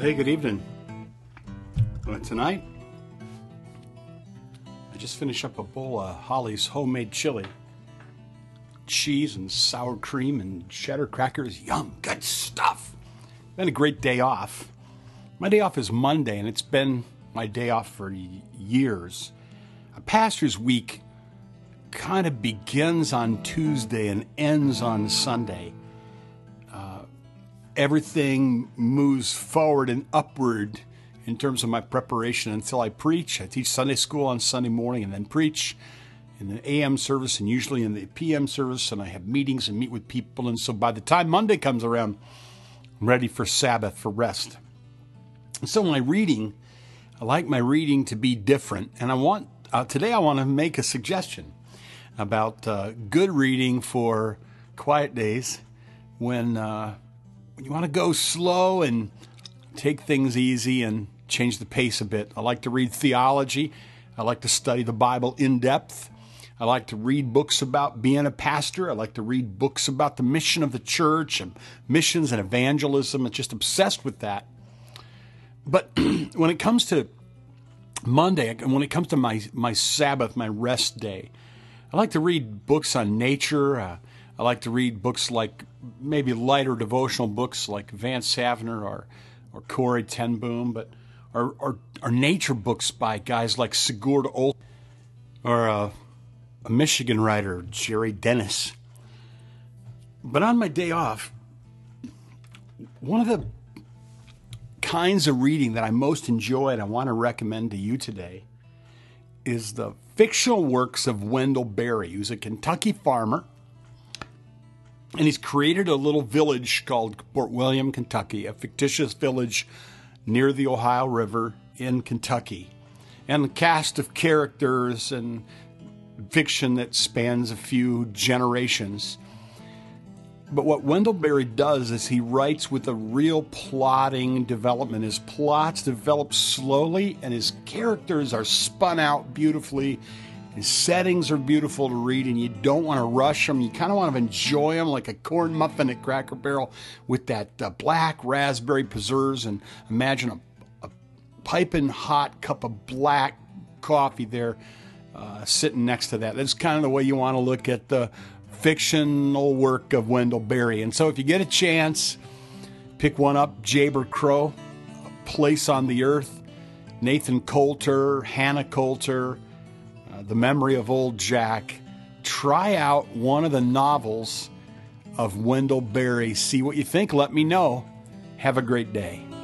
Well, hey, good evening. Tonight, I just finished up a bowl of Holly's homemade chili. Cheese and sour cream and cheddar crackers. Yum, good stuff. Been a great day off. My day off is Monday, and it's been my day off for years. A pastor's week kind of begins on Tuesday and ends on Sunday. Everything moves forward and upward in terms of my preparation until I preach. I teach Sunday school on Sunday morning and then preach in the AM service and usually in the PM service, and I have meetings and meet with people, and so by the time Monday comes around, I'm ready for Sabbath, for rest. And so my reading, I like my reading to be different, and I want today I want to make a suggestion about good reading for quiet days when you want to go slow and take things easy and change the pace a bit. I like to read theology. I like to study the Bible in depth. I like to read books about being a pastor. I like to read books about the mission of the church and missions and evangelism. I'm just obsessed with that. But when it comes to Monday, when it comes to my Sabbath, my rest day, I like to read books on nature. I like to read books like maybe lighter devotional books like Vance Savner or Corey Ten Boom, but or nature books by guys like Sigurd Olson or a Michigan writer, Jerry Dennis. But on my day off, one of the kinds of reading that I most enjoy and I want to recommend to you today is the fictional works of Wendell Berry, who's a Kentucky farmer, and he's created a little village called Port William, Kentucky, a fictitious village near the Ohio River in Kentucky, and a cast of characters and fiction that spans a few generations. But what Wendell Berry does is he writes with a real plotting development. His plots develop slowly, and his characters are spun out beautifully. His settings are beautiful to read, and you don't want to rush them. You kind of want to enjoy them like a corn muffin at Cracker Barrel with that black raspberry preserves, and imagine a piping hot cup of black coffee there sitting next to that. That's kind of the way you want to look at the fictional work of Wendell Berry. And so if you get a chance, pick one up. Jayber Crow, A Place on the Earth, Nathan Coulter, Hannah Coulter, The Memory of Old Jack. Try out one of the novels of Wendell Berry. See what you think. Let me know. Have a great day.